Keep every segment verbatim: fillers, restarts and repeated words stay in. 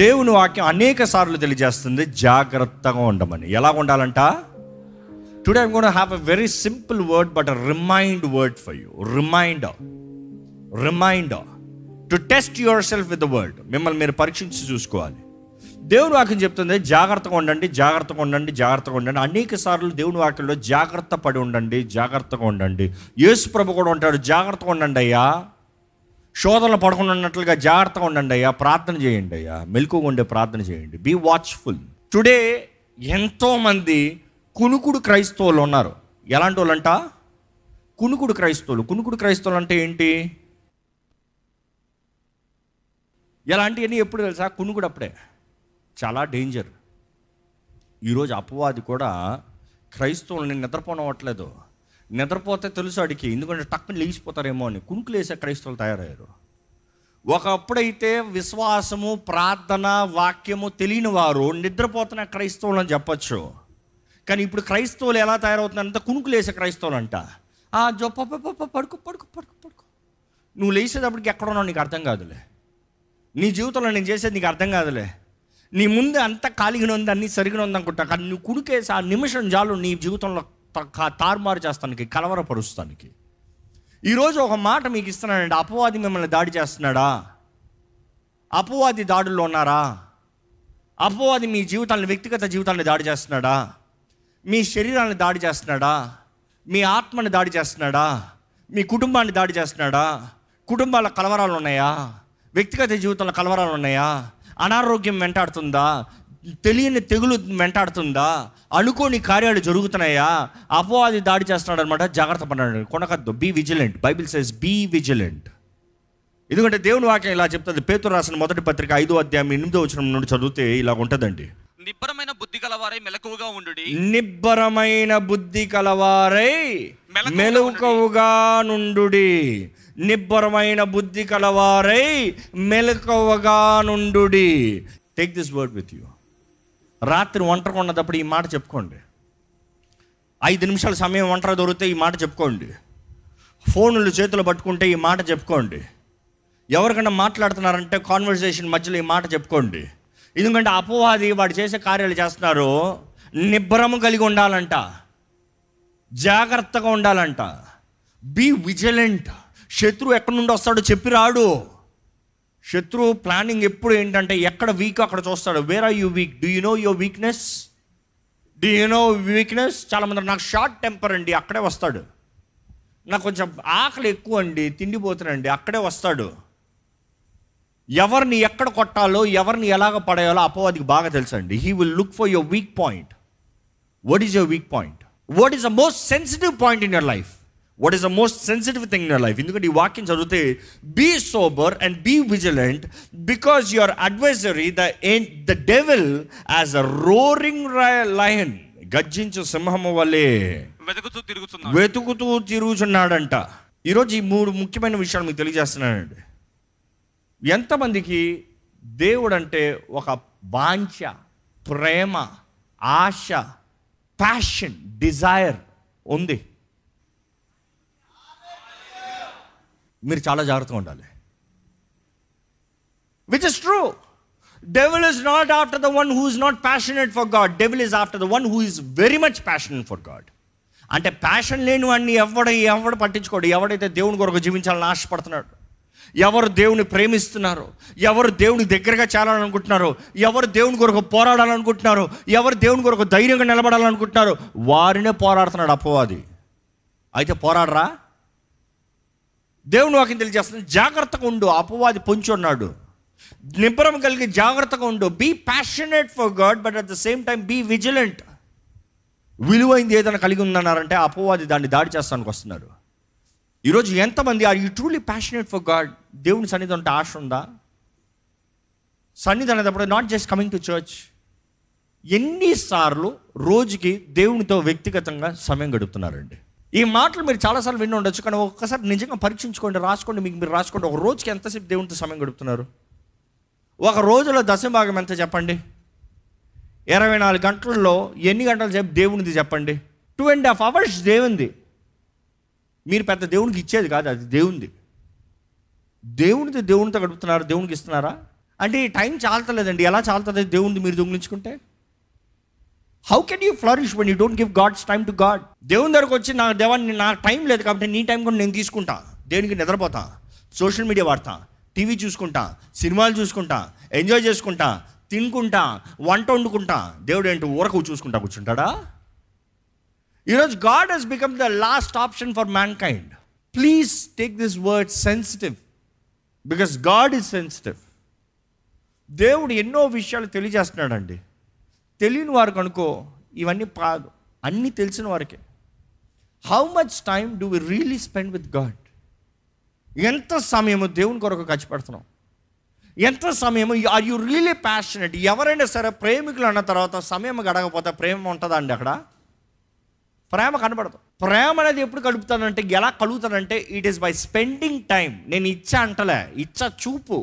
దేవుని వాక్యం అనేక సార్లు తెలియజేస్తుంది జాగ్రత్తగా ఉండమని. ఎలా ఉండాలంట? Today I'm gonna have a very simple word but a remind word for you. Reminder reminder to test yourself with the word. మిమ్మల్ని మీరు పరీక్షించి చూసుకోవాలి. దేవుని వాక్యం చెప్తుంది జాగ్రత్తగా ఉండండి, జాగ్రత్తగా ఉండండి, జాగ్రత్తగా ఉండండి. అనేక సార్లు దేవుని వాక్యంలో జాగ్రత్త పడి ఉండండి, జాగ్రత్తగా ఉండండి. యేసు ప్రభు కూడా ఉంటాడు జాగ్రత్తగా ఉండండి అయ్యా, శోధనలు పడకుండా ఉన్నట్లుగా జాగ్రత్తగా ఉండండి అయ్యా, ప్రార్థన చేయండి అయ్యా, మెలకువగా ఉండే ప్రార్థన చేయండి, బీ వాచ్ఫుల్. టుడే ఎంతోమంది కునుకుడు క్రైస్తవులు ఉన్నారు. ఎలాంటి వాళ్ళంట? కునుకుడు క్రైస్తవులు. కునుకుడు క్రైస్తవులు అంటే ఏంటి? ఎలాంటివన్నీ ఎప్పుడు తెలుసా? కునుకుడు అప్పుడే చాలా డేంజర్. ఈరోజు అపవాది కూడా క్రైస్తవులని నిద్రపోనవ్వట్లేదు. నిద్రపోతే తెలుసు అడిగి, ఎందుకంటే టక్కుని లేచిపోతారేమో అని కునుకులు వేసే క్రైస్తవులు తయారయ్యారు. ఒకప్పుడైతే విశ్వాసము, ప్రార్థన, వాక్యము తెలియని వారు నిద్రపోతున్న క్రైస్తవులు అని చెప్పచ్చు. కానీ ఇప్పుడు క్రైస్తవులు ఎలా తయారవుతున్నారంటే కునుకులు వేసే క్రైస్తవులు అంట. జో పప్ప పప్ప పడుకో పడుకో పడుకో పడుకో, నువ్వు లేచేటప్పటికి ఎక్కడున్నావు నీకు అర్థం కాదులే, నీ జీవితంలో నేను చేసేది నీకు అర్థం కాదులే, నీ ముందు అంతా కాలిగిన ఉంది, అన్నీ సరిగిన ఉంది అనుకుంటా. కానీ నువ్వు కునుకేసి ఆ నిమిషం చాలు నీ జీవితంలో తారుమారు చేస్తానికి, కలవరపరుస్తానికి. ఈరోజు ఒక మాట మీకు ఇస్తున్నానండి, అపవాది మిమ్మల్ని దాడి చేస్తున్నాడా? అపవాది దాడుల్లో ఉన్నారా? అపవాది మీ జీవితాన్ని, వ్యక్తిగత జీవితాన్ని దాడి చేస్తున్నాడా? మీ శరీరాన్ని దాడి చేస్తున్నాడా? మీ ఆత్మని దాడి చేస్తున్నాడా? మీ కుటుంబాన్ని దాడి చేస్తున్నాడా? కుటుంబాల కలవరాలు ఉన్నాయా? వ్యక్తిగత జీవితంలో కలవరాలు ఉన్నాయా? అనారోగ్యం వెంటాడుతుందా? తెలియని తెగులు వెంటాడుతుందా? అనుకోని కార్యాలు జరుగుతున్నాయా? అపవాది దాడి చేస్తున్నాడు అనమాట. జాగ్రత్త పడ్డాడు, కొనకద్దు. Be vigilant. Bible says be vigilant. ఎందుకంటే దేవుని వాక్యం ఇలా చెప్తుంది. పేతురు రాసిన మొదటి పత్రిక ఐదో అధ్యాయం ఎనిమిదో వచనం నుండి చదివితే ఇలా ఉంటుందండి. నిబ్బరమైన బుద్ధి కలవారై మెలకువగా ఉండుడి. నిబ్బరమైన బుద్ధి కలవారై మెలకువగా నుండుడి. నిబ్బరమైన బుద్ధి కలవారై మెలకువగా నుండుడి. Take this word with you. రాత్రి ఒంటరిగా ఉన్నప్పుడు ఈ మాట చెప్పుకోండి. ఐదు నిమిషాల సమయం ఒంటరి దొరికితే ఈ మాట చెప్పుకోండి. ఫోన్లు చేతులు పట్టుకుంటే ఈ మాట చెప్పుకోండి. ఎవరికైనా మాట్లాడుతున్నారంటే కాన్వర్సేషన్ మధ్యలో ఈ మాట చెప్పుకోండి. ఎందుకంటే అపవాది వాడు చేసే కార్యాలు చేస్తున్నారు. నిబ్బరము కలిగి ఉండాలంట, జాగ్రత్తగా ఉండాలంట. Be vigilant. శత్రువు ఎక్కడి నుండి వస్తాడో చెప్పి రాడు. శత్రువు ప్లానింగ్ ఎప్పుడు ఏంటంటే ఎక్కడ వీక్ అక్కడ చూస్తాడు. Where are you weak? Do you know your weakness? Do you know weakness? చాలామంది నాకు షార్ట్ టెంపర్ అండి, అక్కడే వస్తాడు. నాకు కొంచెం ఆకలి ఎక్కువ అండి, తిండిపోతానండి, అక్కడే వస్తాడు. ఎవరిని ఎక్కడ కొట్టాలో, ఎవరిని ఎలాగ పడేయాలో అపవాదికి బాగా తెలుసండి. He will look for your weak point. What is your weak point? What is the most sensitive point in your life? What is the most sensitive thing in your life? ఎందుకంటే ఈ వాక్యం చదివితే be sober and be vigilant because your advisory the the devil as a roaring lion, గర్జించు సింహము వలె వెతుకుతూ తిరుగుతున్నాడు, వెతుకుతూ తిరుగుతున్నాడంట. ఈరోజు ఈ మూడు ముఖ్యమైన విషయాలు మీకు తెలియజేస్తున్నానండి. ఎంతమందికి దేవుడు అంటే ఒక వాంఛ, ప్రేమ, ఆశ, ప్యాషన్, డిజైర్ ఉంది? మీరు చాలా జాగ్రత్తగా ఉండాలి. Which is true. Devil is not after the one who is not passionate for God. Devil is after the one who is very much passionate for God. అంటే ప్యాషన్ లేని వాడిని ఎవడ ఎవడ పట్టించుకోడు. ఎవడైతే దేవుని కొరకు జీవించాలని ఆశపడుతున్నాడు, ఎవరు దేవుని ప్రేమిస్తున్నారు, ఎవరు దేవుని దగ్గరగా చేరాలనుకుంటున్నారు, ఎవరు దేవుని కొరకు పోరాడాలనుకుంటున్నారు, ఎవరు దేవుని కొరకు ధైర్యంగా నిలబడాలనుకుంటున్నారు, వారినే పోరాడుతున్నాడు అపవాది. అయితే పోరాడరా? దేవుని వాక్యం తెలియజేస్తుంది జాగ్రత్తగా ఉండు. అపవాది పొంచి ఉన్నాడు. నిబ్బరం కలిగి జాగ్రత్తగా ఉండు. Be passionate for God but at the same time be vigilant. విలువైంది ఏదైనా కలిగి ఉందన్నారంటే అపవాది దాన్ని దాడి చేస్తానికి వస్తున్నాడు. ఈరోజు ఎంతమంది are you truly passionate for God? దేవుని సన్నిధి అంటే ఆశ ఉందా? సన్నిధి అనేటప్పుడు not just coming to church. ఎన్నిసార్లు రోజుకి దేవునితో వ్యక్తిగతంగా సమయం గడుపుతున్నారండి? ఈ మాటలు మీరు చాలాసార్లు విని ఉండొచ్చు, కానీ ఒక్కసారి నిజంగా పరీక్షించుకోండి, రాసుకోండి, మీకు మీరు రాసుకోండి. ఒక రోజుకి ఎంతసేపు దేవునితో సమయం గడుపుతున్నారు? ఒక రోజులో దశభాగం ఎంత చెప్పండి? ఇరవై నాలుగు గంటల్లో ఎన్ని గంటలు చెప్పి దేవునిది చెప్పండి? టూ అండ్ హాఫ్ అవర్స్ దేవునిది. మీరు పెద్ద దేవునికి ఇచ్చేది కాదు, అది దేవునిది. దేవునితో దేవునితో గడుపుతున్నారు, దేవునికి ఇస్తున్నారా? అంటే ఈ టైం చాలతలేదండి. ఎలా చాలతలేదు దేవుణ్ణి మీరు దొంగిలించుకుంటే? How can you flourish when you don't give God's time to God? దేవుని దగ్గరకు వచ్చి నా దేవాన్ని నా టైం లేదు కాబట్టి నీ టైం కూడా నేను తీసుకుంటా, దేనికి నిద్రపోతా, సోషల్ మీడియా వాడతా, టీవీ చూసుకుంటా, సినిమాలు చూసుకుంటా, ఎంజాయ్ చేసుకుంటా, తినుకుంటా, వంట వండుకుంటా. దేవుడు ఏంటి ఊరకు చూసుకుంటా కూర్చుంటాడా? ఈరోజు God Hess become the last option for mankind. Please take this word sensitive, because God is sensitive. దేవుడు ఎన్నో విషయాలు తెలియజేస్తున్నాడు అండి. తెలియని వారికి అనుకో ఇవన్నీ కాదు, అన్నీ తెలిసిన వారికే. How much time do we really spend with God? ఎంత సమయము దేవుని కొరకు ఖర్చు పెడుతున్నాం? ఎంత సమయము ఆర్ యూ రియలీ ప్యాషనెట్? ఎవరైనా సరే ప్రేమికులు అన్న తర్వాత సమయం గడకపోతే ప్రేమ ఉంటుందా అండి? అక్కడ ప్రేమ కనబడదు. ప్రేమ అనేది ఎప్పుడు కలుపుతానంటే, ఎలా కలుగుతానంటే, it is by spending time. నేను ఇచ్చ అంటలే, ఇచ్చ చూపు,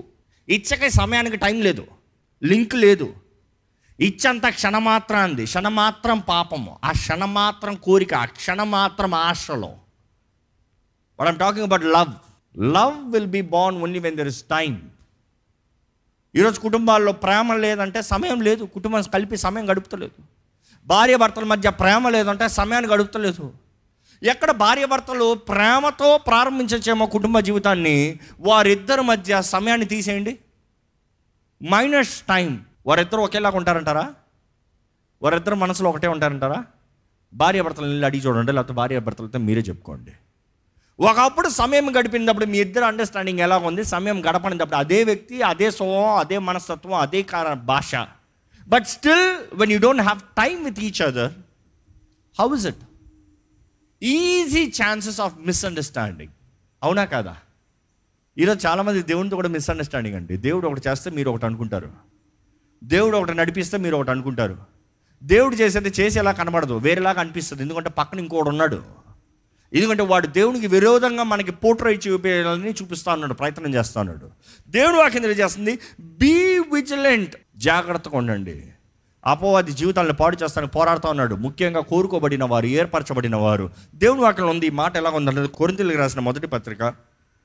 ఇచ్చకే సమయానికి టైం లేదు, లింక్ లేదు. ఇచ్చంతా క్షణమాత్రం అంది, క్షణమాత్రం పాపము, ఆ క్షణమాత్రం కోరిక, ఆ క్షణమాత్రం ఆశలో. What I'm talking about love. Love will be born only when there is time. ఈరోజు కుటుంబాల్లో ప్రేమ లేదంటే సమయం లేదు, కుటుంబం కలిపి సమయం గడుపుతలేదు. భార్య భర్తల మధ్య ప్రేమ లేదంటే సమయాన్ని గడుపుతలేదు. ఎక్కడ భార్య భర్తలు ప్రేమతో ప్రారంభించేమో కుటుంబ జీవితాన్ని, వారిద్దరి మధ్య సమయాన్ని తీసేయండి, మైనస్ టైం. వారిద్దరు ఒకేలాగా ఉంటారంటారా? వారిద్దరు మనసులో ఒకటే ఉంటారంటారా? భార్య భర్తలను వెళ్ళి అడిగి చూడండి, లేకపోతే భార్య భర్తలతో మీరే చెప్పుకోండి. ఒకప్పుడు సమయం గడిపినప్పుడు మీ ఇద్దరు అండర్స్టాండింగ్ ఎలా ఉంది? సమయం గడపనినప్పుడు అదే వ్యక్తి, అదే స్వభావం, అదే మనస్తత్వం, అదే కారణ భాష. But still when you don't have time with each other, how is it? Easy chances of misunderstanding, అవునా కాదా? ఈరోజు చాలామంది దేవునితో కూడా మిస్అండర్స్టాండింగ్ అండి. దేవుడు ఒకటి చేస్తే మీరు ఒకటి అనుకుంటారు, దేవుడు ఒకటి నడిపిస్తే మీరు ఒకటి అనుకుంటారు. దేవుడు చేసేది చేసేలా కనబడదు, వేరేలాగా అనిపిస్తుంది. ఎందుకంటే పక్కన ఇంకోటి ఉన్నాడు, ఎందుకంటే వాడు దేవునికి విరోధంగా మనకి పోట్రై చూపేయాలని చూపిస్తా ఉన్నాడు, ప్రయత్నం చేస్తా ఉన్నాడు. దేవుడు వాక్యం తెలియజేస్తుంది, బీ విజిలెంట్, జాగ్రత్తగా ఉండండి. అపవాది జీవితాలను పాడు చేస్తానికి పోరాడుతూ ఉన్నాడు, ముఖ్యంగా కోరుకోబడిన వారు, ఏర్పరచబడిన వారు. దేవుని వాక్యం ఉంది, ఈ మాట ఎలా ఉందంటే కొరింథీయులకు రాసిన మొదటి పత్రిక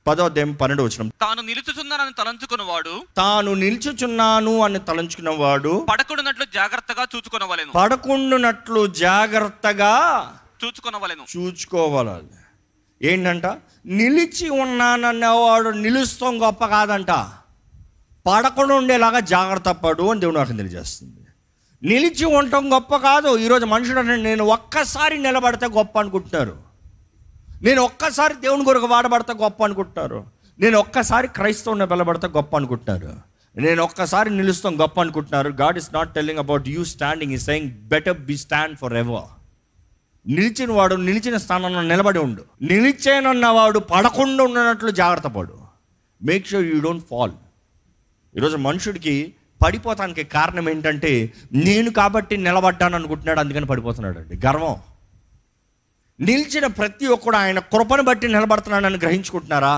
పదో అధ్యాయం పన్నెండు వచనం, తాను నిలుచుచున్నానని తలంచుకున్నవాడు తాను నిలుచుచున్నాను అని తలంచుకున్నవాడు పడకుండునట్లు జాగ్రత్తగా చూచుకొనవలెను, పడకుండునట్లు జాగ్రత్తగా చూచుకొనవలెను, చూచుకోవాలి. ఏంటంట? నిలిచి ఉన్నానన్నవాడు నిలుస్తాం గొప్ప కాదంట, పడకుండా ఉండేలాగా జాగ్రత్త పడు అని దేవుడు నాకు తెలియజేస్తుంది. నిలిచి ఉండటం గొప్ప కాదు. ఈరోజు మనుషులు నేను ఒక్కసారి నిలబడితే గొప్ప అనుకుంటున్నారు, నేను ఒక్కసారి దేవుని కొరకు వాడబడితే గొప్ప అనుకుంటున్నారు, నేను ఒక్కసారి క్రైస్తవుని నిలబడితే గొప్ప అనుకుంటున్నారు, నేను ఒక్కసారి నిలుస్తాం గొప్ప అనుకుంటున్నారు. God is not telling about you standing, is saying better be stand forever. నిలిచిన వాడు నిలిచిన స్థానంలో నిలబడి ఉండు, నిలిచేనన్నవాడు పడకుండా ఉన్నట్లు జాగ్రత్త పడు. Make sure you don't fall. ఈరోజు మనుషుడికి పడిపోతానికి కారణం ఏంటంటే, నేను కాబట్టి నిలబడ్డాను అనుకుంటున్నాడు, అందుకని పడిపోతున్నాడు అండి. గర్వం. నిలిచిన ప్రతి ఒక్కడు ఆయన కృపను బట్టి నిలబడుతున్నాడని గ్రహించుకుంటున్నారా?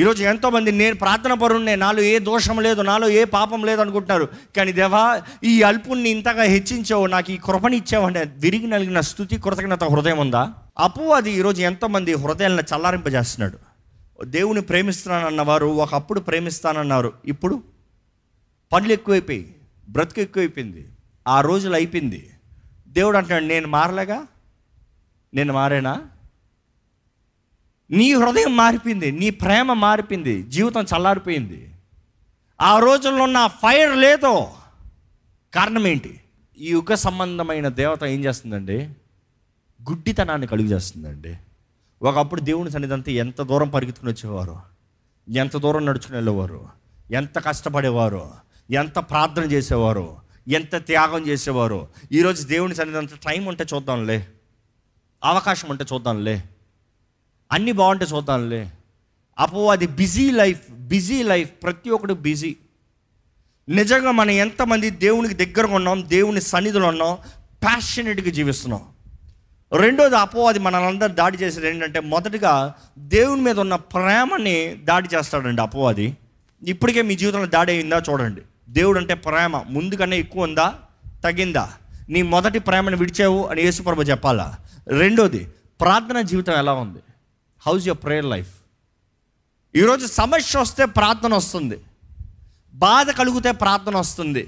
ఈరోజు ఎంతోమంది నేను ప్రార్థన పరుణ్ణే, నాలో ఏ దోషం లేదు, నాలో ఏ పాపం లేదు అనుకుంటున్నారు. కానీ దేవా, ఈ అల్పుణ్ణి ఇంతగా హెచ్చించావు, నాకు ఈ కృపని ఇచ్చావంటే విరిగి నలిగిన స్తుతి కృతజ్ఞత హృదయం ఉందా? అపవాది ఈరోజు ఎంతోమంది హృదయాలను చల్లారింపజేస్తున్నాడు. దేవుని ప్రేమిస్తానన్నవారు ఒకప్పుడు ప్రేమిస్తానన్నారు, ఇప్పుడు పనులు ఎక్కువైపోయి, బ్రతుకు ఎక్కువైపోయింది, ఆ రోజులు అయిపోయింది. దేవుడు అంటున్నాడు, నేను మారలేగా? నేను మారేనా? నీ హృదయం మారిపోయింది, నీ ప్రేమ మారిపోయింది, జీవితం చల్లారిపోయింది. ఆ రోజుల్లో ఉన్న ఫైర్ లేదో. కారణం ఏంటి? ఈ యుగ సంబంధమైన దేవత ఏం చేస్తుందండి? గుడ్డితనాన్ని కలుగు చేస్తుందండి. ఒకప్పుడు దేవుని సన్నిధి ఎంత దూరం పరిగెత్తుకుని వచ్చేవారు, ఎంత దూరం నడుచుకుని వెళ్ళేవారు, ఎంత కష్టపడేవారు, ఎంత ప్రార్థన చేసేవారు, ఎంత త్యాగం చేసేవారు. ఈరోజు దేవుని సన్నిధి టైం ఉంటే చూద్దాంలే, అవకాశం ఉంటే చూద్దాంలే, అన్నీ బాగుంటే చూద్దాంలే. అపో అది బిజీ లైఫ్, బిజీ లైఫ్, ప్రతి ఒక్కడు బిజీ. నిజంగా మనం ఎంతమంది దేవునికి దగ్గరగా ఉన్నాం, దేవుని సన్నిధిలో ఉన్నాం, ప్యాషనెట్గా జీవిస్తున్నాం? రెండోది అపో అది మనల్ని దాడి చేసేది ఏంటంటే, మొదటిగా దేవుని మీద ఉన్న ప్రేమని దాడి చేస్తాడండి అపో అది. ఇప్పటికే మీ జీవితంలో దాడి అయిందా చూడండి. దేవుడు అంటే ప్రేమ ముందుకన్నా ఎక్కువ ఉందా, తగ్గిందా? నీ మొదటి ప్రేమను విడిచావు అని యేసుప్రభు చెప్పాలా? రెండోది ప్రార్థనా జీవితం ఎలా ఉంది? How's your prayer life? ఈరోజు సమస్య వస్తే ప్రార్థన వస్తుంది, బాధ కలిగితే ప్రార్థన వస్తుంది.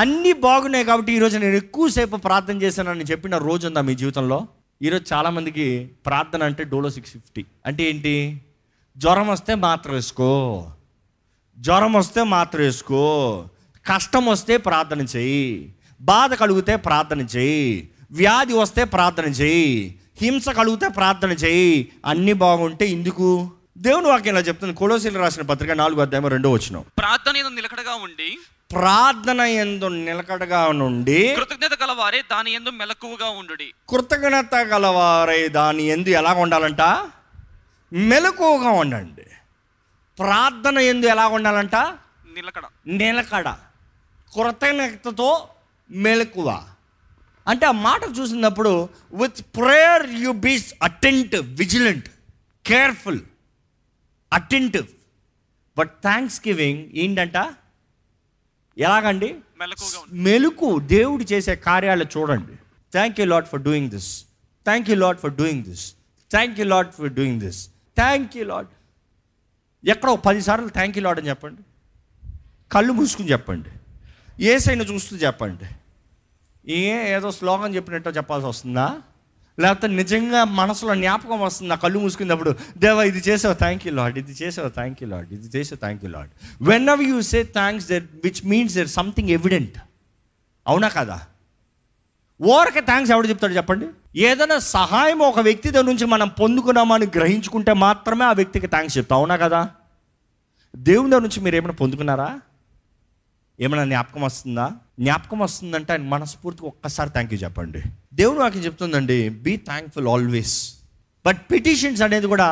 అన్నీ బాగున్నాయి కాబట్టి ఈరోజు నేను ఎక్కువసేపు ప్రార్థన చేశానని చెప్పిన రోజు ఉందా మీ జీవితంలో? ఈరోజు చాలామందికి ప్రార్థన అంటే డోలో సిక్స్ ఫిఫ్టీ అంటే ఏంటి? జ్వరం వస్తే మాత్ర వేసుకో, జ్వరం వస్తే మాత్ర వేసుకో, కష్టం వస్తే ప్రార్థన చేయి, బాధ కలిగితే ప్రార్థన చేయి, వ్యాధి వస్తే ప్రార్థన చేయి, హింస కలిగితే ప్రార్థన చేయి, అన్నీ బాగుంటే ఎందుకు? దేవుని వాక్యంలో చెప్తుంది, కొలోసీలు రాసిన పత్రిక నాలుగు అధ్యాయం రెండో వచనం, ప్రార్థన యందు నిలకడగా ఉండి, ప్రార్థన యందు నిలకడగా నుండి, కృతజ్ఞత గలవారే దాని యందు మెలకువగా ఉండుడి. కృతజ్ఞత గలవారే దాని యందు ఎలా ఉండాలంట? మెలకువగా ఉండండి. ప్రార్థన యందు ఎలా ఉండాలంట? నిలకడ. నిలకడ, కృతజ్ఞతతో మెలకువ. అంటే ఆ మాట చూసినప్పుడు with prayer you be attentive, vigilant, careful, attentive. But thanks giving ఏంటంట? ఎలాగండి? మెలకు. దేవుడు చేసే కార్యాలు చూడండి. Thank you Lord for doing this, thank you Lord for doing this, thank you Lord for doing this, thank you Lord. ఎక్కడో పదిసార్లు thank you lord అని చెప్పండి. కళ్ళు మూసుకుని చెప్పండి. యేసయ్యను చూస్తూ చెప్పండి. ఏ ఏదో శ్లోకం చెప్పినట్టు చెప్పాల్సి వస్తుందా? లేకపోతే నిజంగా మనసులో జ్ఞాపకం వస్తుందా? కళ్ళు మూసుకున్నప్పుడు దేవా ఇది చేసావు, థ్యాంక్ యూ లార్డ్, ఇది చేసావు, థ్యాంక్ యూ లార్డ్, ఇది చేసావు, thank you Lord. Whenever you say thanks there which means there something evident. అవునా కదా? ఓరకే థ్యాంక్స్ ఎవడు చెప్తాడు చెప్పండి? ఏదైనా సహాయం ఒక వ్యక్తి దగ్గర నుంచి మనం పొందుకున్నామని గ్రహించుకుంటే మాత్రమే ఆ వ్యక్తికి థ్యాంక్స్ చెప్తాం. అవునా కదా? దేవుని దగ్గర నుంచి మీరు ఏమైనా పొందుకున్నారా? ఏమైనా జ్ఞాపకం వస్తుందా? జ్ఞాపకం వస్తుందంటే ఆయన మనస్ఫూర్తిగా ఒక్కసారి థ్యాంక్ యూ చెప్పండి. దేవుడు నాకు చెప్తుందండి, be thankful always. But petitions అనేది కూడా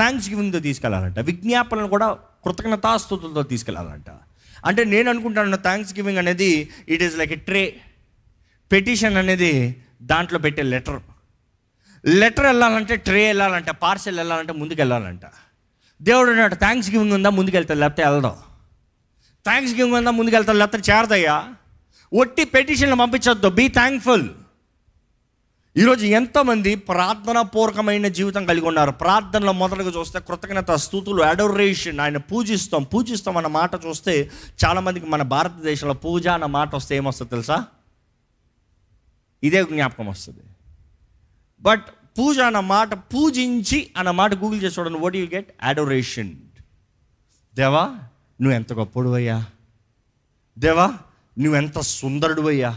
థ్యాంక్స్ గివింగ్తో తీసుకెళ్ళాలంట. విజ్ఞాపనలు కూడా కృతజ్ఞతాస్తుతులతో తీసుకెళ్ళాలంట. అంటే నేను అనుకుంటాను, థ్యాంక్స్ గివింగ్ అనేది it is like a tray. Petition అనేది దాంట్లో పెట్టే లెటర్. లెటర్ వెళ్ళాలంటే ట్రే వెళ్ళాలంట, పార్సెల్ వెళ్ళాలంటే ముందుకు వెళ్ళాలంట. దేవుడు అన్నట్టు థ్యాంక్స్ గివింగ్ ఉందా ముందుకు వెళ్తాడు, లేకపోతే వెళ్ళడం. థ్యాంక్స్ గివింగ్ ఉందా ముందుకు వెళ్తాడు, లేకపోతే చేరదయ్యా. ఒట్టి పెటిషన్లు పంపించొద్దు, బీ థ్యాంక్ఫుల్. ఈరోజు ఎంతోమంది ప్రార్థనాపూర్వకమైన జీవితం కలిగి ఉన్నారు. ప్రార్థనలో మొదటగా చూస్తే కృతజ్ఞత, స్తుతులు, అడోరేషన్. ఆయన పూజిస్తాం, పూజిస్తాం అన్న మాట చూస్తే చాలామందికి మన భారతదేశంలో పూజ అన్న మాట వస్తే ఏమొస్తుంది తెలుసా? ఇదే జ్ఞాపకం వస్తుంది. బట్ పూజ అన్న మాట, పూజించి అన్న మాట గూగుల్ చేసి చూడండి, వాట్ యు గెట్? అడోరేషన్. దేవా నువ్వు ఎంత గొప్పడువయ్యా, దేవా నువ్వెంత సుందరుడువయ్యా,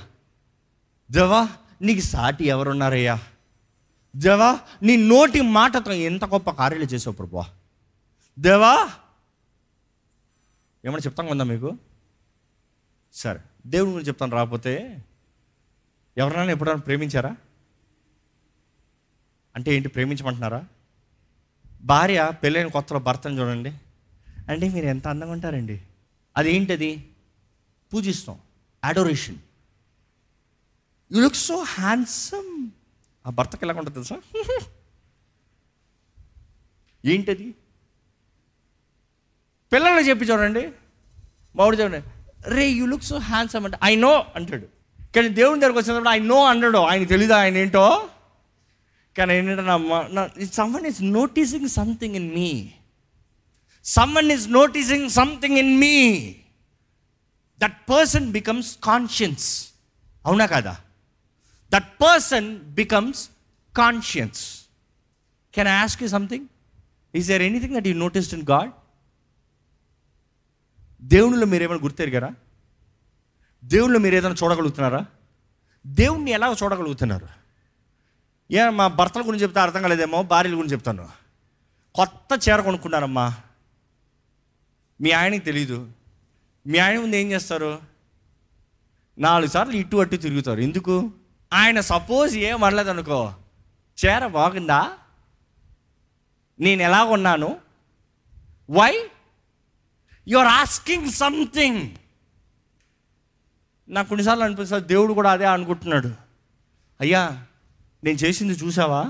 దేవా నీకు సాటి ఎవరున్నారయ్యా, దేవా నీ నోటి మాటతో ఎంత గొప్ప కార్యాలు చేసావు ప్రభువా, దేవా ఏమన్నా చెప్తాం కొందా మీకు? సరే దేవుడి గురించి చెప్తాను, రాకపోతే ఎవరినైనా ఎప్పుడైనా ప్రేమించారా? అంటే ఏంటి ప్రేమించమంటున్నారా? భార్య పెళ్ళైన కొత్తలో భర్తను చూడండి, అంటే మీరు ఎంత అందంగా ఉంటారండి. అదేంటది? పూజిస్తాం, adoration. You look so handsome. ఆ భర్తకి ఎలాగ ఉంటుంది తెలుసా? ఏంటది? పిల్లలు చెప్పి చూడండి, మామిడి చూడండి, రే యూ లుక్ సో హ్యాండ్సమ్ అంటే ఐ నో అంటాడు. కానీ దేవుని దగ్గరకు వచ్చినప్పుడు ఐ నో అన్నాడు. ఆయన తెలీదా ఆయన ఏంటో? కానీ ఏంటంటే నా someone is noticing something in me. Someone is noticing something in me. That person becomes conscience. Avuna kada? That person becomes conscience. Can I ask you something? Is there anything that you noticed in God? Devunulo meer emana gurterigara? Devunulo meer edana chodagalugutunara? Devunni ela chodagalugutunaru? Ya ma bartala gurinchi cheptha artham kaledemo, bharyalu gurinchi cheptanu. Kotta chera konukunnaramma. మీ ఆయనకి తెలీదు. మీ ఆయన ముందు ఏం చేస్తారు? నాలుగు సార్లు ఇటు అటు తిరుగుతారు. ఎందుకు? ఆయన సపోజ్ ఏం అనలేదు అనుకో, చీర బాగుందా, నేను ఎలా ఉన్నాను, why you are asking something. నాకు కొన్నిసార్లు అనిపిస్తుంది దేవుడు కూడా అదే అనుకుంటున్నాడు, అయ్యా నేను చేసింది చూసావా,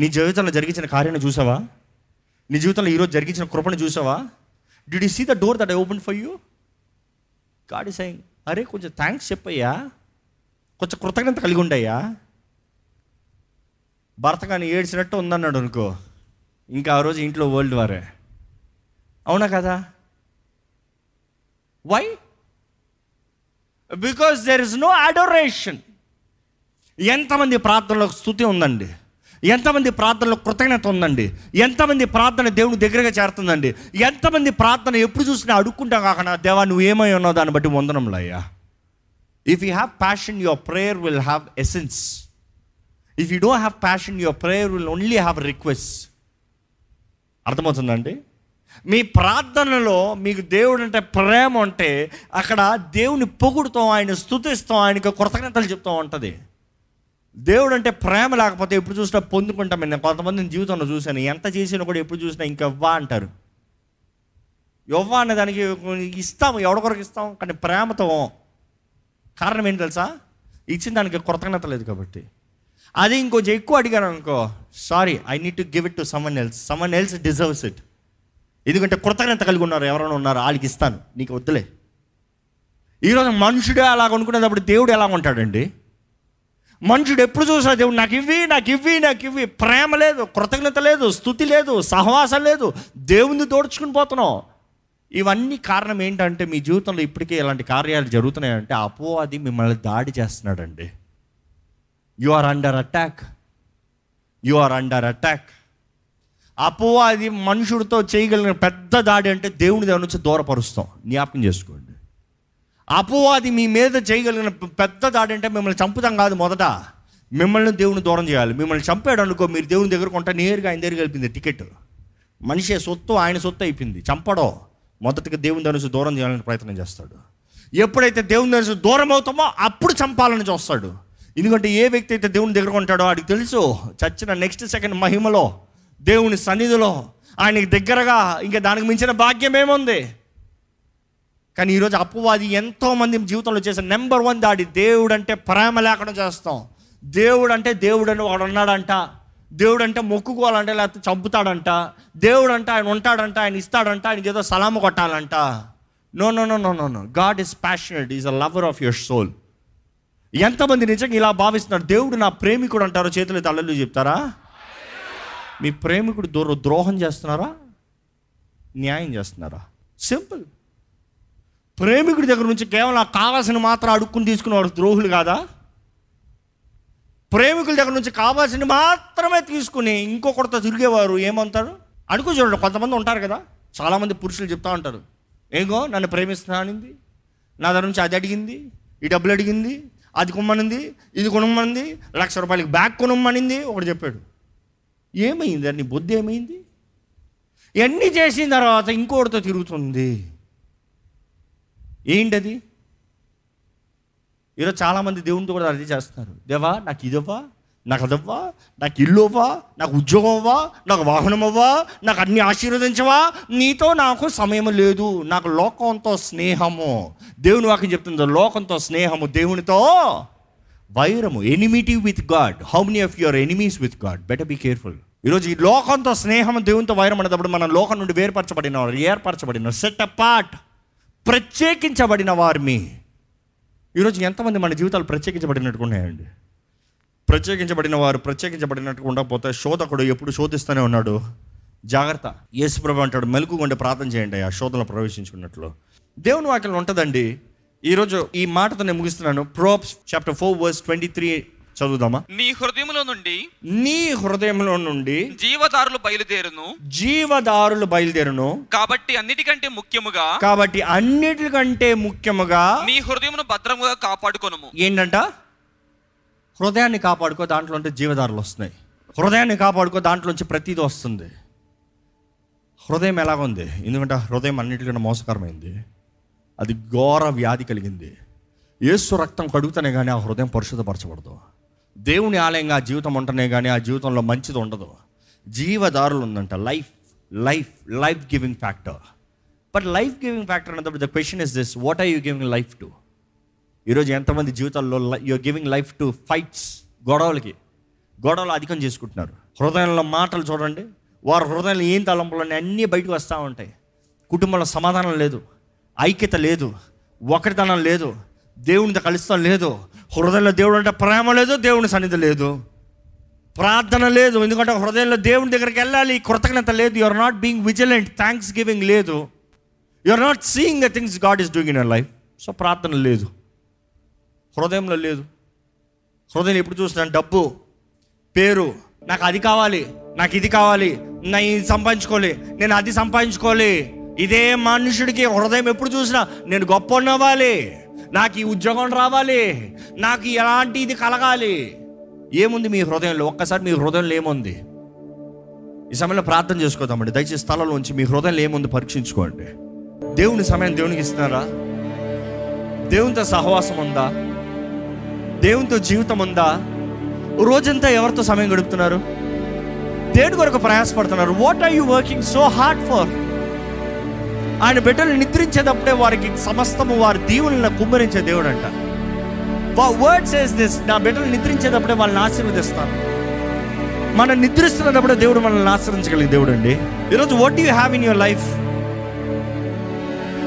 నీ జీవితంలో జరిగించిన కార్యాన్ని చూసావా, నీ జీవితంలో ఈరోజు జరిగించిన కృపను చూసావా, did you see the door that I opened for you? God is saying, అరే కొంచెం థ్యాంక్స్ చెప్పయ్యా, కొంచెం కృతజ్ఞత కలిగి ఉండయ్యా. భర్త కానీ ఏడ్చినట్టు ఉందన్నాడు అనుకో, ఇంకా ఆ రోజు ఇంట్లో వరల్డ్ వారే. అవునా కదా? Why? Because there is no adoration. ఎంతమంది ప్రార్థనలో స్తుతి ఉందండి, ఎంతమంది ప్రార్థనలో కృతజ్ఞత ఉందండి, ఎంతమంది ప్రార్థన దేవుని దగ్గరగా చేరుతుందండి, ఎంతమంది ప్రార్థన ఎప్పుడు చూసినా అడుక్కుంటాం కాకుండా దేవా నువ్వు ఏమై ఉన్నావు దాన్ని బట్టి వందనంలో అయ్యా. If you have passion, your prayer will have essence. If you don't have passion, your prayer will only have requests. అర్థమవుతుందండి? మీ ప్రార్థనలో మీకు దేవుడు అంటే ప్రేమ ఉంటే అక్కడ దేవుని పొగుడుతాం, ఆయన స్తుతిస్తాం, ఆయనకు కృతజ్ఞతలు చెప్తూ ఉంటుంది. దేవుడు అంటే ప్రేమ లేకపోతే ఎప్పుడు చూసినా పొందుకుంటాం. నేను కొంతమందిని జీవితంలో చూశాను, ఎంత చేసినా కూడా ఎప్పుడు చూసినా ఇంకా ఇవ్వా అంటారు. ఇవ్వ అనే దానికి ఇస్తాము, ఎవడొకరికి ఇస్తాం కానీ ప్రేమతో. కారణం ఏంటి తెలుసా? ఇచ్చిన దానికి కృతజ్ఞత లేదు కాబట్టి. అది ఇంకొంచెం ఎక్కువ అడిగాను అనుకో, sorry I need to give it to someone else, someone else deserves it. ఎందుకంటే కృతజ్ఞత కలిగి ఉన్నారు ఎవరైనా ఉన్నారు, వాళ్ళకి ఇస్తాను, నీకు వద్దులే. ఈరోజు మనుషుడే అలాగ అనుకునేటప్పుడు దేవుడు ఎలా ఉంటాడండి? మనుషుడు ఎప్పుడు చూసా దేవుడు నాకు ఇవ్వి నాకు ఇవ్వి నాకు ఇవ్వి, ప్రేమ లేదు, కృతజ్ఞత లేదు, స్తుతి లేదు, సహవాసం లేదు, దేవుణ్ణి దోడ్చుకుని పోతున్నాం. ఇవన్నీ కారణం ఏంటంటే మీ జీవితంలో ఇప్పటికే ఇలాంటి కార్యాలు జరుగుతున్నాయంటే అపవాది మిమ్మల్ని దాడి చేస్తున్నాడండి. You are under attack, you are under attack. అపవాది మనుషుడితో చేయగలిగిన పెద్ద దాడి అంటే దేవుని దగ్గర నుంచి దూరపరుస్తాం, జ్ఞాపకం చేసుకోండి. అపవాది మీ మీద చేయగలిగిన పెద్ద దాడి అంటే మిమ్మల్ని చంపుతాం కాదు, మొదట మిమ్మల్ని దేవుని దూరం చేయాలి. మిమ్మల్ని చంపాడు అనుకో, మీరు దేవుని దగ్గర కొంటే నేరుగా ఆయన దగ్గరికి వెళ్ళిపోయింది టికెట్. మనిషి సొత్తు ఆయన సొత్తు అయిపోయింది. చంపడో మొదటిగా దేవుని దగ్గర నుంచి దూరం చేయాలని ప్రయత్నం చేస్తాడు. ఎప్పుడైతే దేవుని దగ్గర నుంచి దూరం అవుతామో అప్పుడు చంపాలని చూస్తాడు. ఎందుకంటే ఏ వ్యక్తి అయితే దేవుని దగ్గర ఉంటాడో వాడికి తెలుసు చచ్చిన నెక్స్ట్ సెకండ్ మహిమలో దేవుని సన్నిధిలో ఆయనకి దగ్గరగా ఇంకా దానికి మించిన భాగ్యం ఏముంది. కానీ ఈరోజు అపవాది ఎంతోమంది జీవితంలో చేసిన నెంబర్ వన్ దాడి దేవుడు అంటే ప్రేమ లేకుండా చేస్తాం. దేవుడు అంటే దేవుడు అని వాడు ఉన్నాడంట, దేవుడు అంటే మొక్కుకోవాలంటే లేకపోతే చంపుతాడంట, దేవుడు అంటే ఆయన ఉంటాడంట, ఆయన ఇస్తాడంట, ఆయనకి ఏదో సలాం కొట్టాలంట. No no no no no no God is passionate, is a lover of your soul. ఎంతమంది నిజంగా ఇలా భావిస్తున్నారు? దేవుడు నా ప్రేమికుడు అంటారో చేతులు తల్లలు చెప్తారా? మీ ప్రేమికుడు దూర ద్రోహం చేస్తున్నారా, న్యాయం చేస్తున్నారా? సింపుల్. ప్రేమికుడి దగ్గర నుంచి కేవలం కావాల్సిన మాత్రం అడుక్కుని తీసుకునేవాడు ద్రోహులు కాదా? ప్రేమికుల దగ్గర నుంచి కావాల్సిన మాత్రమే తీసుకుని ఇంకొకరితో తిరిగేవారు ఏమంటారు? అనుకో చూడండి, కొంతమంది ఉంటారు కదా, చాలామంది పురుషులు చెప్తా ఉంటారు, ఏగో నన్ను ప్రేమిస్తున్నా అనింది, నా దగ్గర నుంచి అది అడిగింది, ఈ డబ్బులు అడిగింది, అది కొమ్మనింది, ఇది కొనుమ్మనింది, లక్ష రూపాయలకి బ్యాగ్ కొనుమ్మనింది ఒకటి చెప్పాడు. ఏమైంది? అన్ని బుద్ధి ఏమైంది? ఎన్ని చేసిన తర్వాత ఇంకోటితో తిరుగుతుంది ఏంటది? ఈరోజు చాలామంది దేవునితో కూడా అది చేస్తున్నారు. దేవా నాకు ఇదవ్వా, నాకు అదవ్వా, నాకు ఇల్లు అవ్వా, నాకు ఉద్యోగం అవ్వా, నాకు వాహనం అవ్వా, నాకు అన్ని ఆశీర్వదించవా, నీతో నాకు సమయం లేదు, నాకు లోకంతో స్నేహము. దేవుని వాక్యం చెప్తుంది, లోకంతో స్నేహము, దేవునితో వైరము, enmity with God. How many of your enemies with God? Better be careful. ఈరోజు ఈ లోకంతో స్నేహం, దేవునితో వైరం అనేటప్పుడు మనం లోకం నుండి వేర్పరచబడిన వారు, ఏర్పరచబడిన, సెట్ అపార్ట్, ప్రత్యేకించబడిన వారిని. ఈరోజు ఎంతమంది మన జీవితాలు ప్రత్యేకించబడినట్టుగా ఉన్నాయండి? ప్రత్యేకించబడిన వారు ప్రత్యేకించబడినట్టుగా ఉండకపోతే శోధకుడు ఎప్పుడు శోధిస్తూనే ఉన్నాడు. జాగ్రత్త. యేసుప్రభు అంటాడు, మెలకువగా ప్రార్థన చేయండి ఆ శోధనలో ప్రవేశించుకున్నట్లు. దేవుని వాక్యం ఉంటుందండి. ఈరోజు ఈ మాటతో నేను ముగిస్తున్నాను. Proverbs chapter four verse twenty three చదువుదామా? నీ హృదయంలో నుండి, నీ హృదయంలో నుండి జీవదారులు బయలుదేరును, జీవదారులు బయలుదేరును, కాబట్టి అన్నిటికంటే ముఖ్యముగా, కాబట్టి అన్నిటికంటే ముఖ్యముగా నీ హృదయమును భద్రముగా కాపాడుకొనుము. ఏంటంట? హృదయాన్ని కాపాడుకో, దాంట్లో ఉంటే జీవదారులు వస్తున్నాయి. హృదయాన్ని కాపాడుకో, దాంట్లోంచి ప్రతిదీ వస్తుంది. హృదయం ఎలాగుంది? ఎందుకంటే హృదయం అన్నిటికన్నా మోసకరమైంది, అది ఘోర వ్యాధి కలిగింది. యేసు రక్తం కడుగుతనే కానీ ఆ హృదయం పరిశుద్ధపరచబడదు. దేవుని ఆలయంగా ఆ జీవితం ఉంటనే కానీ ఆ జీవితంలో మంచిది ఉండదు. జీవదారులు ఉందంట, life, life, life giving factor. But life giving factor అన్నప్పుడు the question is this, what are you giving life to? ఈరోజు ఎంతమంది జీవితాల్లో you are giving life to fights, గొడవలకి, గొడవలు అధికం చేసుకుంటున్నారు. హృదయంలో మాటలు చూడండి, వారి హృదయంలో ఏం తలంపులని అన్నీ బయటకు వస్తూ ఉంటాయి. కుటుంబంలో సమాధానం లేదు, ఐక్యత లేదు, ఒకరితనం లేదు, దేవునితో కలుస్తాం లేదు, హృదయంలో దేవుడు అంటే ప్రేమ లేదు, దేవుని సన్నిధి లేదు, ప్రార్థన లేదు. ఎందుకంటే హృదయంలో దేవుని దగ్గరికి వెళ్ళాలి, కృతజ్ఞత లేదు, you are not being vigilant, thanksgiving లేదు. You are not seeing the things God is doing in your life. So ప్రార్థన లేదు, హృదయంలో లేదు. హృదయం ఎప్పుడు చూసినా డబ్బు, పేరు, నాకు అది కావాలి, నాకు ఇది కావాలి, నేను ఇది సంపాదించుకోవాలి, నేను అది సంపాదించుకోవాలి. ఇదే మనుషుడికి హృదయం ఎప్పుడు చూసినా నేను గొప్పవాడిని అవ్వాలి, నాకు ఈ ఉద్యోగం రావాలి, నాకు ఎలాంటి ఇది కలగాలి. ఏముంది మీ హృదయంలో? ఒక్కసారి మీ హృదయంలో ఏముంది? ఈ సమయంలో ప్రార్థన చేసుకోదామండి. దయచేసి స్థలంలో ఉంచి మీ హృదయంలో ఏముంది పరీక్షించుకోండి. దేవుని సమయం దేవునికి ఇస్తున్నారా? దేవునితో సహవాసం ఉందా? దేవునితో జీవితం ఉందా? రోజంతా ఎవరితో సమయం గడుపుతున్నారు? దేని కొరకు ప్రయాసపడుతున్నారు? What are you working so hard for? ఆయన బిడ్డలు నిద్రించేటప్పుడే వారికి సమస్తము వారి దీవులను కుమ్మరించే దేవుడు అంట. వర్డ్ సేస్ దిస్, నా బిడ్డలు నిద్రించేటప్పుడే వాళ్ళని ఆశీర్వదిస్తాను. మనం నిద్రిస్తున్నప్పుడే దేవుడు మనల్ని ఆశీర్వించగలిగే దేవుడు అండి. ఈరోజు what you have in your life?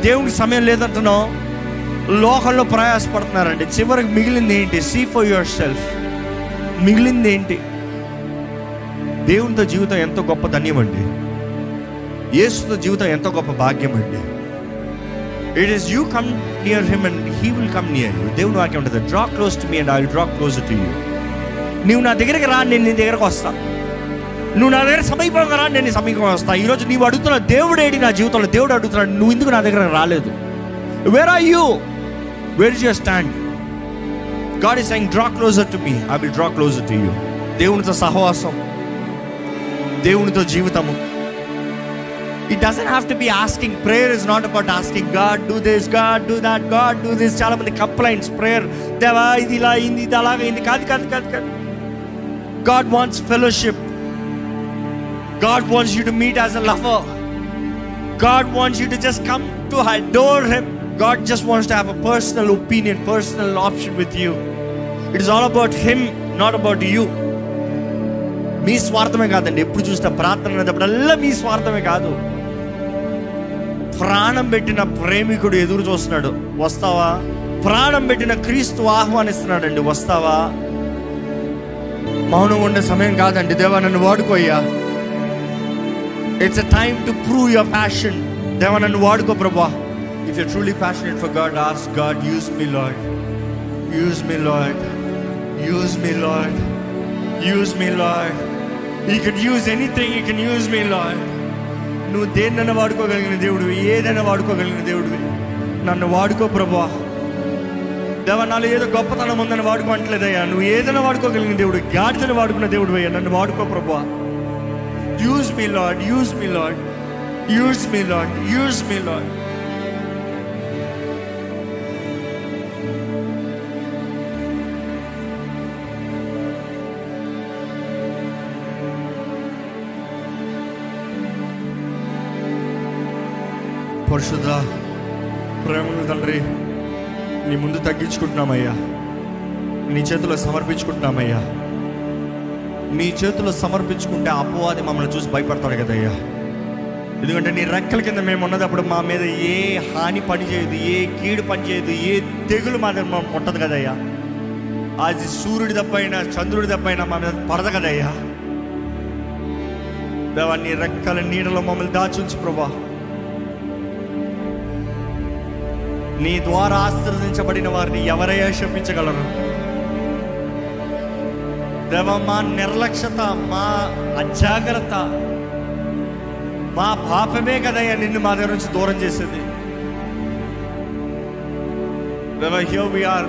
దేవునికి సమయం లేదంటున్నావు, లోకంలో ప్రయాసపడుతున్నారండి. చివరికి మిగిలింది ఏంటి? See for yourself. మిగిలింది ఏంటి? దేవునితో జీవితం ఎంతో గొప్ప ధన్యం అండి. యేసుతో జీవితం ఎంతో గొప్ప భాగ్యం అండి. It is you come near him and he will come near you. దేవుని వాక్యం ఉంటుంది, draw close to me and I will draw close to you. నువ్వు నా దగ్గరికి రా, నేను నీ దగ్గరకు వస్తాను. నువ్వు నా దగ్గర సమీపంగా రా, నేను నీ సమీపంగా వస్తాను. ఈరోజు నీవు అడుగుతున్న దేవుడు ఏంటి నా జీవితంలో? దేవుడు అడుగుతున్నాడు, నువ్వు ఎందుకు నా దగ్గర రాలేదు? Where are you? Where is your stand? God is saying, draw closer to me. I will draw closer to you. Devunito sahawasam. Devunito jeevitamu. It doesn't have to be asking. Prayer is not about asking God, do this, God, do that, God, do this. Chaala mandi complaints. Prayer, deva idi la indi dalaga indi kaad kaad kaad kaad. God wants fellowship. God wants you to meet as a lover. God wants you to just come to adore him. God just wants to have a personal opinion, personal option with you. It is all about him, not about you. మీ స్వార్థమే కాదండి. ఎప్పుడు చూసినా ప్రార్థన అనేటప్పుడల్లా మీ స్వార్థమే కాదు. ప్రాణం పెట్టిన ప్రేమికుడు ఎదురు చూస్తున్నాడు, వస్తావా? ప్రాణం పెట్టిన క్రీస్తు ఆహ్వానిస్తున్నాడండి, వస్తావా? మౌనం ఉండే సమయం కాదండి. దేవా నన్ను వాడుకోయ్యా. It's a time to prove your passion. దేవా నన్ను వాడుకో ప్రభా. If you're truly passionate for God, ask God, use me Lord, use me Lord, use me Lord, use me Lord. You can use anything, you can use me Lord. నువ్వు దేన్నైనా వాడుకోగలిగిన దేవుడివి, ఏదైనా వాడుకోగలిగిన దేవుడివి. నన్ను వాడుకో ప్రభా. దేవా నాలో ఏదో గొప్పతనం ఉందని వాడుకోవట్లేదయ్యా, నువ్వు ఏదైనా వాడుకోగలిగిన దేవుడు, గాడిదను వాడుకున్న దేవుడు అయ్యా, నన్ను వాడుకో ప్రభా. Use me Lord, use me Lord, use me Lord, use me Lord. పరిశుద్ధ ప్రేమను తండ్రి, నీ ముందు తగ్గించుకుంటున్నామయ్యా, నీ చేతిలో సమర్పించుకుంటున్నామయ్యా. నీ చేతిలో సమర్పించుకుంటే అపవాది మమ్మల్ని చూసి భయపడతాడు కదయ్యా. ఎందుకంటే నీ రెక్కల కింద మేము ఉన్నదప్పుడు మా మీద ఏ హాని పని చేయదు, ఏ కీడు పని చేయదు, ఏ తెగులు మా దగ్గర మాకు పుట్టదు కదయ్యా. అది సూర్యుడి దప్పైనా, చంద్రుడి దప్పైనా మా మీద పడదు కదయ్యా. దేవా నీ రెక్కల నీడలో మమ్మల్ని దాచుంచు ప్రభా. నీ ద్వారా ఆశీర్వదించబడిన వారిని ఎవరైనా శపించగలరు. దేవా మా నిర్లక్ష్యత, మా అజాగ్రత్త, మా పాపమే కదయ్యా నిన్ను మా దగ్గర నుంచి దూరం చేసేది. దేవా here we are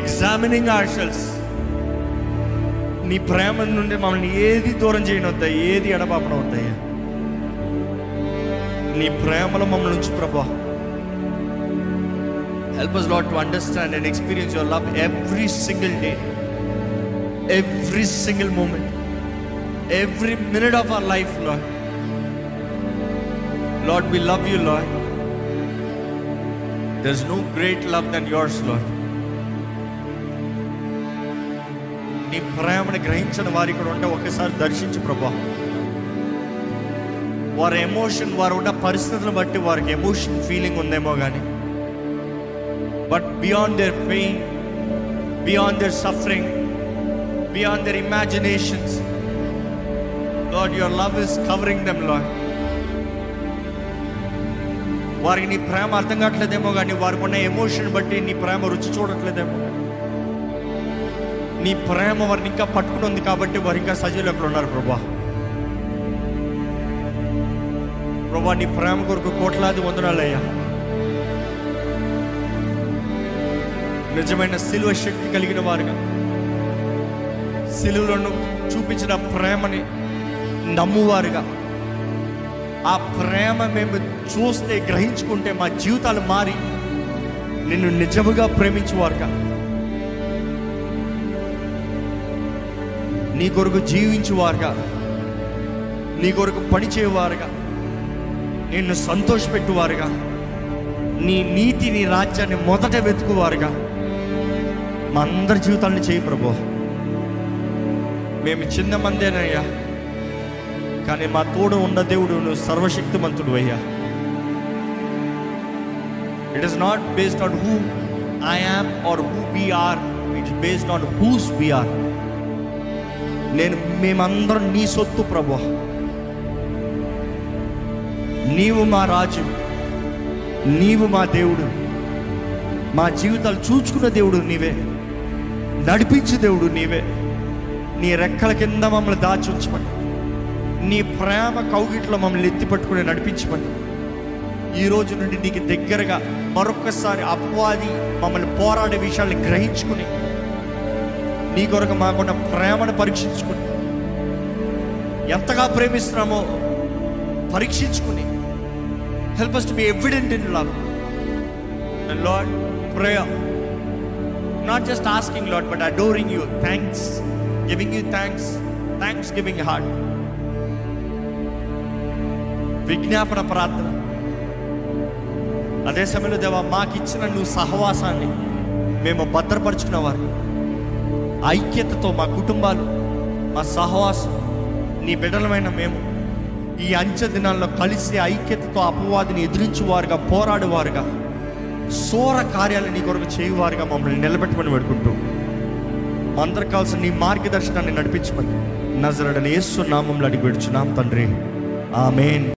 examining ourselves. నీ ప్రేమ నుండి మమ్మల్ని ఏది దూరం చేయనొద్దయ్యా, ఏది ఎడబాపడం వద్దయ్యా. నీ ప్రేమలో మమ్మల్ని ఉంచు ప్రభా. Help us Lord to understand and experience your love every single day, every single moment, every minute of our life Lord. Lord, we love you Lord. There's no great love than yours Lord. నీ ప్రేమను గ్రహించిన వారు ఇక్కడ ఉంటే ఒక్కసారి దర్శించు ప్రభా. వారి emotion, వారు ఉన్న పరిస్థితులను బట్టి వారికి ఎమోషన్ ఫీలింగ్ ఉందేమో కానీ, but beyond their pain, beyond their suffering, beyond their imaginations, Lord, your love is covering them Lord. వారికి నీ ప్రేమ అర్థం కావట్లేదేమో, కానీ వారికి ఉన్న ఎమోషన్ బట్టి నీ ప్రేమ రుచి చూడట్లేదేమో. నీ ప్రేమ వారిని ఇంకా పట్టుకుని ఉంది కాబట్టి వారు ఇంకా సజీవులకు ఉన్నారు. ప్రభా ప్రభా నీ ప్రేమ కొరకు కోట్లాది వందనాలయ్యా. నిజమైన సిలువ శక్తి కలిగిన వారుగా సిలువలను చూపించిన ప్రేమని నమ్మువారుగా, ఆ ప్రేమ మేము చూస్తే గ్రహించుకుంటే మా జీవితాలు మారి నిన్ను నిజముగా ప్రేమించేవారుగా, నీ కొరకు జీవించేవారుగా, నీ కొరకు పనిచేయవారుగా, నిన్ను సంతోషపెట్టువారుగా, నీ నీతి నీ రాజ్యాన్ని మొదట వెతుకువారుగా మా అందరి జీవితాలను చేయి ప్రభు. మేము చిన్న మందేనయ్యా, కానీ మా తోడు ఉన్న దేవుడు నువ్వు సర్వశక్తిమంతుడు అయ్యా. It is not based on who I am or who we are, it's based on whose we are. నేను మేమందరం నీ సొత్తు ప్రభు, నీవు మా రాజు, నీవు మా దేవుడు, మా జీవితాలు చూచుకున్న దేవుడు నీవే, నడిపించే దేవుడు నీవే. నీ రెక్కల కింద మమ్మల్ని దాచి ఉంచమని, నీ ప్రేమ కౌగిట్లో మమ్మల్ని ఎత్తి పట్టుకుని నడిపించమని, ఈరోజు నుండి నీకు దగ్గరగా మరొక్కసారి అపవాది మమ్మల్ని పోరాడే విషయాన్ని గ్రహించుకుని నీ కొరకు మాకున్న ప్రేమను పరీక్షించుకుని, ఎంతగా ప్రేమిస్తున్నామో పరీక్షించుకుని, help us to be evident in love. And Lord, prayer, not just asking Lord, but adoring you, thanks giving you thanks, thanksgiving heart, విజ్ఞాపన ప్రార్థన. అదే సమయంలో దేవా మాకిచ్చిన నువ్వు సహవాసాన్ని మేము భద్రపరుచుకున్నవారు, ఐక్యతతో మా కుటుంబాలు, మా సహవాసం, నీ బిడ్డలమైన మేము ఈ అంచె దినాల్లో కలిసి ఐక్యతతో అపవాదిని ఎదిరించేవారుగా, పోరాడేవారుగా, సోర కార్యాలను నీ కొరకు చేయువారుగా మమ్మల్ని నిలబెట్టమని వేడుకుంటూ అందరు కావాల్సిన నీ మార్గదర్శనాన్ని నడిపించమని నజరేయుడైన యేసు నామములో అడిగి వేడుచున్నాం తండ్రి, ఆమేన్.